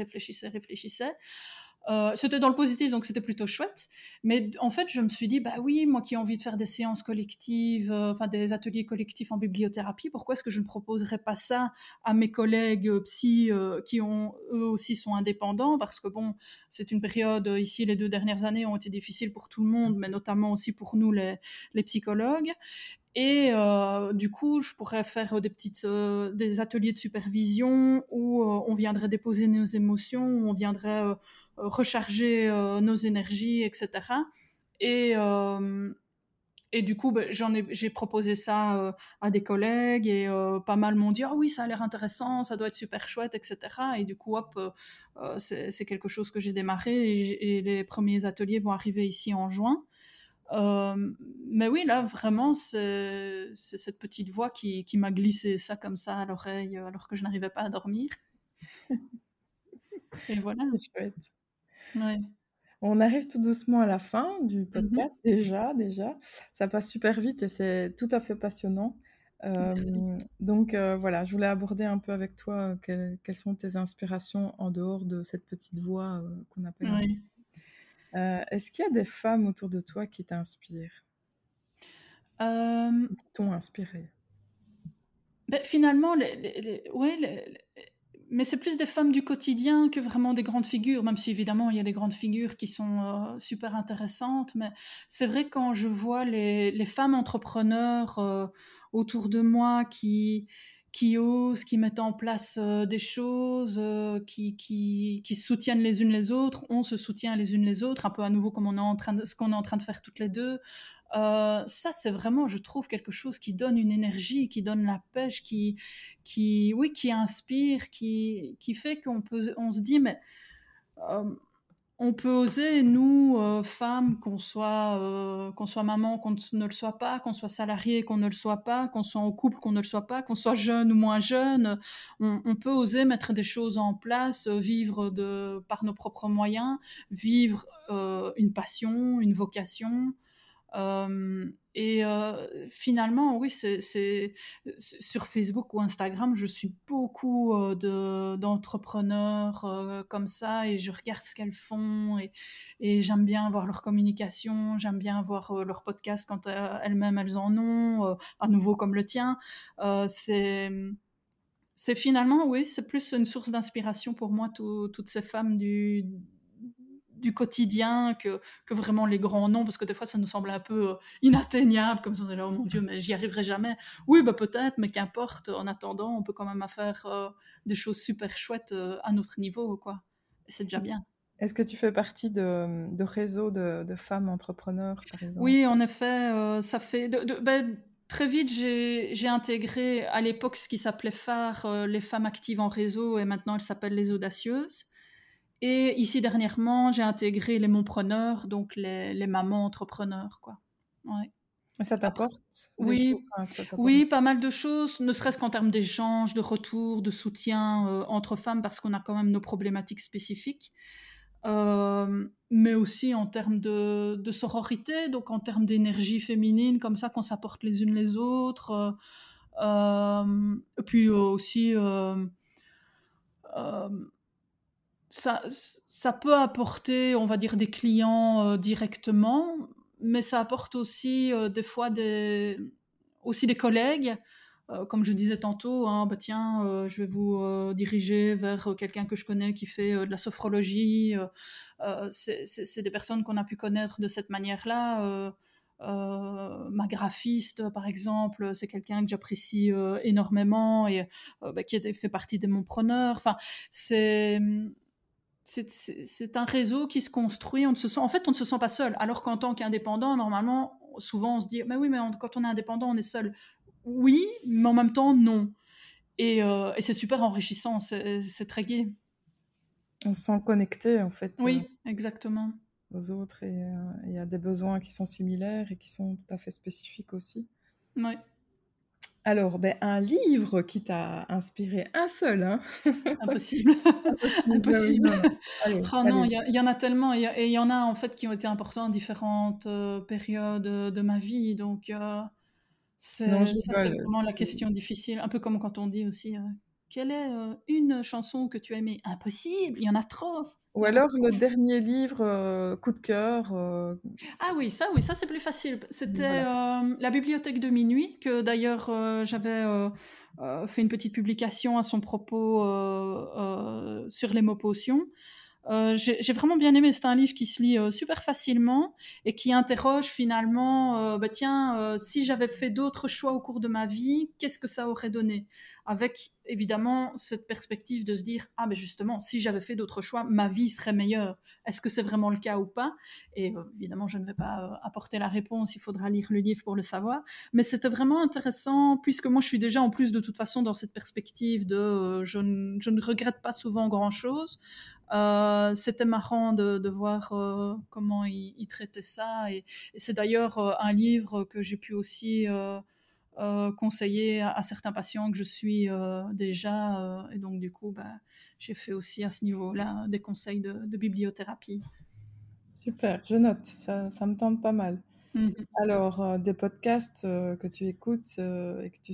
C'était dans le positif, donc c'était plutôt chouette. Mais en fait, je me suis dit, bah oui, moi qui ai envie de faire des séances collectives, des ateliers collectifs en bibliothérapie, pourquoi est-ce que je ne proposerais pas ça à mes collègues psy qui ont, eux aussi sont indépendants, parce que bon, c'est une période, ici les 2 dernières années ont été difficiles pour tout le monde, mais notamment aussi pour nous les psychologues. Et du coup, je pourrais faire des ateliers de supervision où on viendrait déposer nos émotions, où on viendrait recharger nos énergies, etc. Et du coup, j'ai proposé ça à des collègues et pas mal m'ont dit « Ah oui, ça a l'air intéressant, ça doit être super chouette, etc. » Et du coup, hop, c'est quelque chose que j'ai démarré et les premiers ateliers vont arriver ici en juin. Mais oui, là, vraiment, c'est cette petite voix qui m'a glissé ça comme ça à l'oreille alors que je n'arrivais pas à dormir. Et voilà. C'est chouette. Ouais. On arrive tout doucement à la fin du podcast, déjà. Ça passe super vite et c'est tout à fait passionnant. Donc, voilà, je voulais aborder un peu avec toi quelles sont tes inspirations en dehors de cette petite voix qu'on appelle... Ouais. Est-ce qu'il y a des femmes autour de toi qui t'inspirent, qui t'ont inspirée ? Finalement, mais c'est plus des femmes du quotidien que vraiment des grandes figures, même si évidemment il y a des grandes figures qui sont super intéressantes, mais c'est vrai quand je vois les femmes entrepreneurs autour de moi qui osent, qui mettent en place des choses, qui soutiennent les unes les autres, on se soutient les unes les autres, un peu à nouveau comme ce qu'on est en train de faire toutes les deux. Ça, c'est vraiment, je trouve, quelque chose qui donne une énergie, qui donne la pêche, qui inspire, qui fait qu'on se dit, mais... on peut oser, nous, femmes, qu'on soit maman, qu'on ne le soit pas, qu'on soit salarié, qu'on ne le soit pas, qu'on soit en couple, qu'on ne le soit pas, qu'on soit jeune ou moins jeune, on peut oser mettre des choses en place, vivre par nos propres moyens, vivre une passion, une vocation. Finalement, oui, c'est sur Facebook ou Instagram, je suis beaucoup d'entrepreneurs comme ça et je regarde ce qu'elles font et j'aime bien voir leur communication, j'aime bien voir leurs podcasts quand elles-mêmes elles en ont, à nouveau comme le tien. C'est finalement, oui, c'est plus une source d'inspiration pour moi, toutes ces femmes du quotidien que vraiment les grands noms, parce que des fois ça nous semble un peu inatteignable, comme ça on est là, oh mon Dieu, mais j'y arriverai jamais. Oui, peut-être, mais qu'importe, en attendant on peut quand même faire des choses super chouettes à notre niveau, quoi. C'est déjà bien. Est-ce que tu fais partie de réseaux de femmes entrepreneurs, par exemple ? Oui, en effet, ça fait... Très vite, j'ai intégré à l'époque ce qui s'appelait Phare, les femmes actives en réseau, et maintenant elles s'appellent Les Audacieuses. Et ici, dernièrement, j'ai intégré les monpreneurs, donc les mamans entrepreneurs, quoi. Ouais. Ça t'apporte Oui, pas mal de choses, ne serait-ce qu'en termes d'échanges, de retours, de soutien entre femmes, parce qu'on a quand même nos problématiques spécifiques. mais aussi en termes de sororité, donc en termes d'énergie féminine, comme ça qu'on s'apporte les unes les autres. Puis aussi, ça peut apporter, on va dire, des clients directement, mais ça apporte aussi des fois des collègues. Comme je disais tantôt, hein, bah tiens, je vais vous diriger vers quelqu'un que je connais qui fait de la sophrologie. C'est des personnes qu'on a pu connaître de cette manière-là. Ma graphiste, par exemple, c'est quelqu'un que j'apprécie énormément et qui fait partie des monpreneurs. Enfin, c'est un réseau qui se construit. On ne se sent pas seul. Alors qu'en tant qu'indépendant, normalement, souvent, on se dit, mais oui, mais quand on est indépendant, on est seul. Oui, mais en même temps, non. Et c'est super enrichissant, c'est très gai. On se sent connecté, en fait. Oui, exactement. Aux autres, et il y a des besoins qui sont similaires et qui sont tout à fait spécifiques aussi. Oui. Alors, un livre qui t'a inspiré, un seul, hein. Impossible. Non, il y en a tellement, et il y en a, en fait, qui ont été importants à différentes périodes de ma vie, donc... C'est vraiment la question difficile, un peu comme quand on dit aussi quelle est une chanson que tu as aimée? Impossible, il y en a trop. Ou alors le dernier livre coup de cœur. Ah oui ça c'est plus facile. C'était voilà. La bibliothèque de minuit, que d'ailleurs j'avais fait une petite publication à son propos sur les mots potions. J'ai vraiment bien aimé, c'est un livre qui se lit super facilement et qui interroge finalement si j'avais fait d'autres choix au cours de ma vie, qu'est-ce que ça aurait donné, avec évidemment cette perspective de se dire justement, si j'avais fait d'autres choix, ma vie serait meilleure. Est-ce que c'est vraiment le cas ou pas? Et évidemment je ne vais pas apporter la réponse, il faudra lire le livre pour le savoir, mais c'était vraiment intéressant puisque moi je suis déjà en plus de toute façon dans cette perspective de je ne regrette pas souvent grand-chose. C'était marrant de voir comment il traitait ça, et c'est d'ailleurs un livre que j'ai pu aussi conseiller à certains patients que je suis déjà, et donc du coup j'ai fait aussi à ce niveau-là des conseils de bibliothérapie. Super, je note, ça me tente pas mal. Mm-hmm. Alors des podcasts que tu écoutes et que tu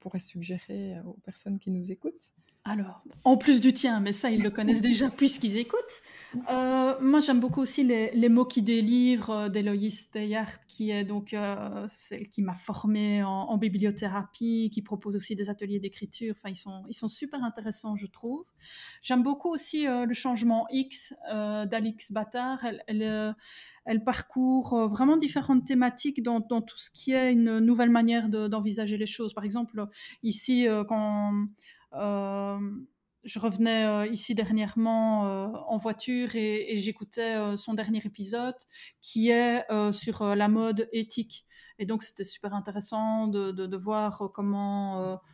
pourrais suggérer aux personnes qui nous écoutent? Alors, en plus du tien, mais ça, ils le connaissent déjà puisqu'ils écoutent. Moi, j'aime beaucoup aussi les mots qui délivrent d'Héloïse Steyart, qui est donc celle qui m'a formée en bibliothérapie, qui propose aussi des ateliers d'écriture. Enfin, ils sont super intéressants, je trouve. J'aime beaucoup aussi le changement X d'Alix Battard. Elle parcourt vraiment différentes thématiques dans tout ce qui est une nouvelle manière d'envisager les choses. Par exemple, ici, quand... je revenais ici dernièrement en voiture et j'écoutais son dernier épisode qui est sur la mode éthique. Et donc, c'était super intéressant de voir comment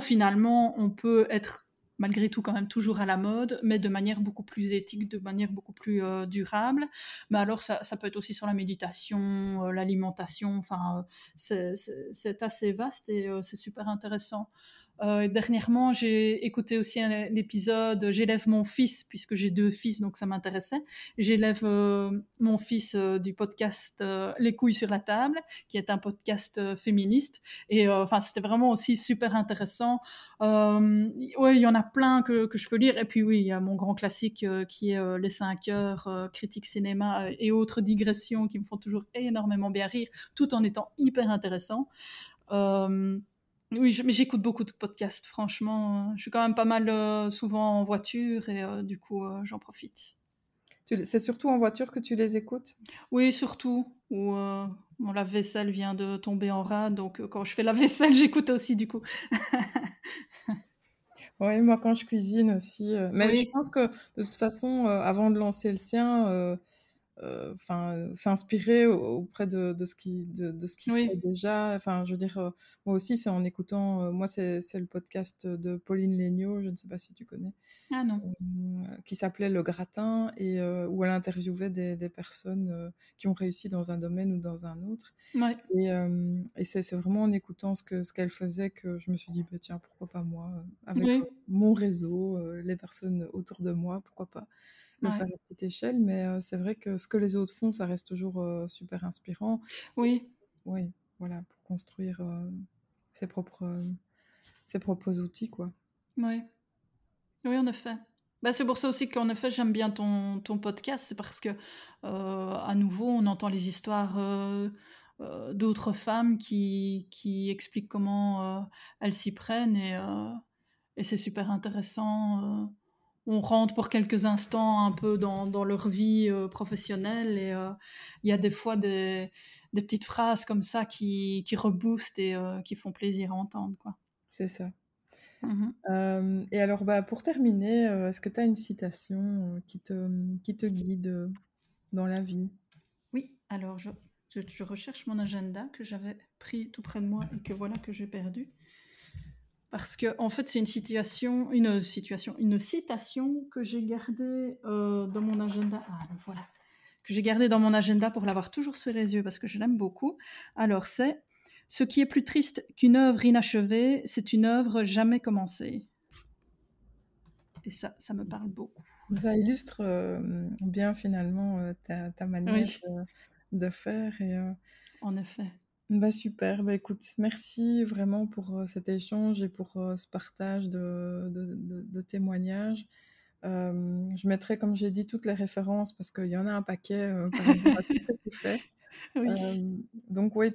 finalement on peut être malgré tout quand même toujours à la mode, mais de manière beaucoup plus éthique, de manière beaucoup plus durable. Mais alors ça peut être aussi sur la méditation, l'alimentation, enfin c'est assez vaste et c'est super intéressant. Dernièrement, j'ai écouté aussi un épisode « J'élève mon fils » puisque j'ai 2 fils, donc ça m'intéressait. J'élève mon fils du podcast « Les couilles sur la table » qui est un podcast féministe. Et c'était vraiment aussi super intéressant. Oui, il y en a plein que je peux lire. Et puis oui, il y a mon grand classique qui est « Les 5 heures », critique cinéma et autres digressions qui me font toujours énormément bien rire, tout en étant hyper intéressant. Oui, mais j'écoute beaucoup de podcasts, franchement. Je suis quand même pas mal souvent en voiture et du coup, j'en profite. C'est surtout en voiture que tu les écoutes? Oui, surtout. Ou mon lave-vaisselle vient de tomber en rade, donc quand je fais la vaisselle, j'écoute aussi du coup. Oui, moi quand je cuisine aussi. Mais oui. Je pense que de toute façon, avant de lancer le sien... s'inspirer auprès de ce qui oui. se fait déjà. Enfin, je veux dire, moi aussi, c'est en écoutant... c'est le podcast de Pauline Légnot, je ne sais pas si tu connais. Ah non. Qui s'appelait Le Gratin, et où elle interviewait des personnes qui ont réussi dans un domaine ou dans un autre. Ouais. Et c'est vraiment en écoutant ce qu'elle faisait que je me suis dit, bah, tiens, pourquoi pas moi, avec oui. mon réseau, les personnes autour de moi, pourquoi pas le faire à petite échelle, mais c'est vrai que ce que les autres font, ça reste toujours super inspirant. Oui. Oui, voilà, pour construire ses propres outils, quoi. Oui. Oui, en effet. Bah, c'est pour ça aussi qu'en effet, j'aime bien ton podcast, c'est parce que, à nouveau, on entend les histoires d'autres femmes qui expliquent comment elles s'y prennent, et c'est super intéressant. On rentre pour quelques instants un peu dans leur vie professionnelle, et il y a des fois des petites phrases comme ça qui reboostent et qui font plaisir à entendre, quoi. C'est ça. Mm-hmm. Et alors, bah, pour terminer, est-ce que tu as une citation qui te guide dans la vie ? Oui, alors je recherche mon agenda que j'avais pris tout près de moi et que voilà que j'ai perdu. Parce que, en fait, c'est une citation que j'ai gardée dans mon agenda. Ah, ben voilà. Que j'ai gardée dans mon agenda pour l'avoir toujours sous les yeux, parce que je l'aime beaucoup. Alors, c'est « Ce qui est plus triste qu'une œuvre inachevée, c'est une œuvre jamais commencée. » Et ça me parle beaucoup. Ça illustre bien, finalement, ta manière oui. de faire. Et, en effet. Bah super, bah écoute, merci vraiment pour cet échange et pour ce partage de témoignages. Je mettrai, comme j'ai dit, toutes les références parce qu'il y en a un paquet par rapport à tout ce que tu fais. Oui. Donc oui,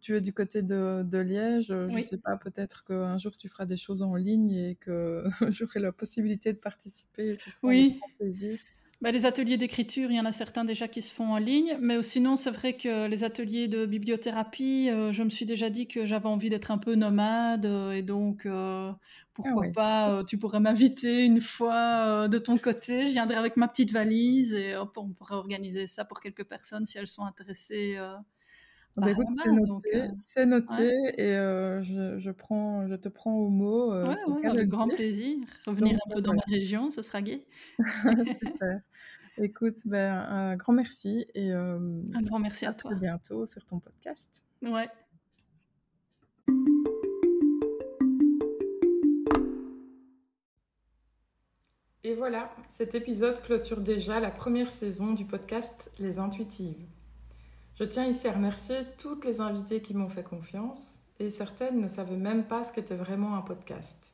tu es du côté de Liège. Je oui. sais pas, peut-être qu'un jour tu feras des choses en ligne et que j'aurai la possibilité de participer. Ce sera oui. un plaisir. Bah, les ateliers d'écriture, il y en a certains déjà qui se font en ligne, mais sinon c'est vrai que les ateliers de bibliothérapie, je me suis déjà dit que j'avais envie d'être un peu nomade, et donc pourquoi pas, tu pourrais m'inviter une fois de ton côté, je viendrai avec ma petite valise et hop, on pourrait organiser ça pour quelques personnes si elles sont intéressées. Bah écoute, c'est noté ouais. et je te prends au mot. Ouais, avec grand plaisir. Revenir donc, un peu dans ma région, ce sera gai. Super. Écoute, un grand merci. Et, un grand merci à toi. À bientôt sur ton podcast. Ouais. Et voilà, cet épisode clôture déjà la première saison du podcast Les Intuitives. Je tiens ici à remercier toutes les invitées qui m'ont fait confiance, et certaines ne savaient même pas ce qu'était vraiment un podcast.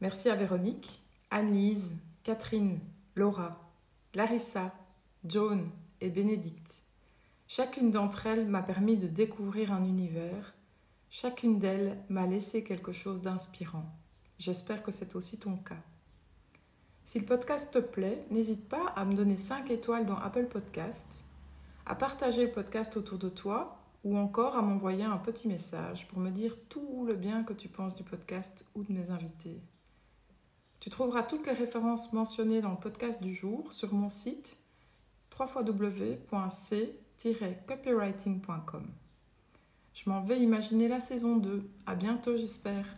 Merci à Véronique, Anne-Lise, Catherine, Laura, Larissa, Joan et Bénédicte. Chacune d'entre elles m'a permis de découvrir un univers. Chacune d'elles m'a laissé quelque chose d'inspirant. J'espère que c'est aussi ton cas. Si le podcast te plaît, n'hésite pas à me donner 5 étoiles dans Apple Podcasts, à partager le podcast autour de toi, ou encore à m'envoyer un petit message pour me dire tout le bien que tu penses du podcast ou de mes invités. Tu trouveras toutes les références mentionnées dans le podcast du jour sur mon site www.c-copywriting.com. Je m'en vais imaginer la saison 2. À bientôt, j'espère.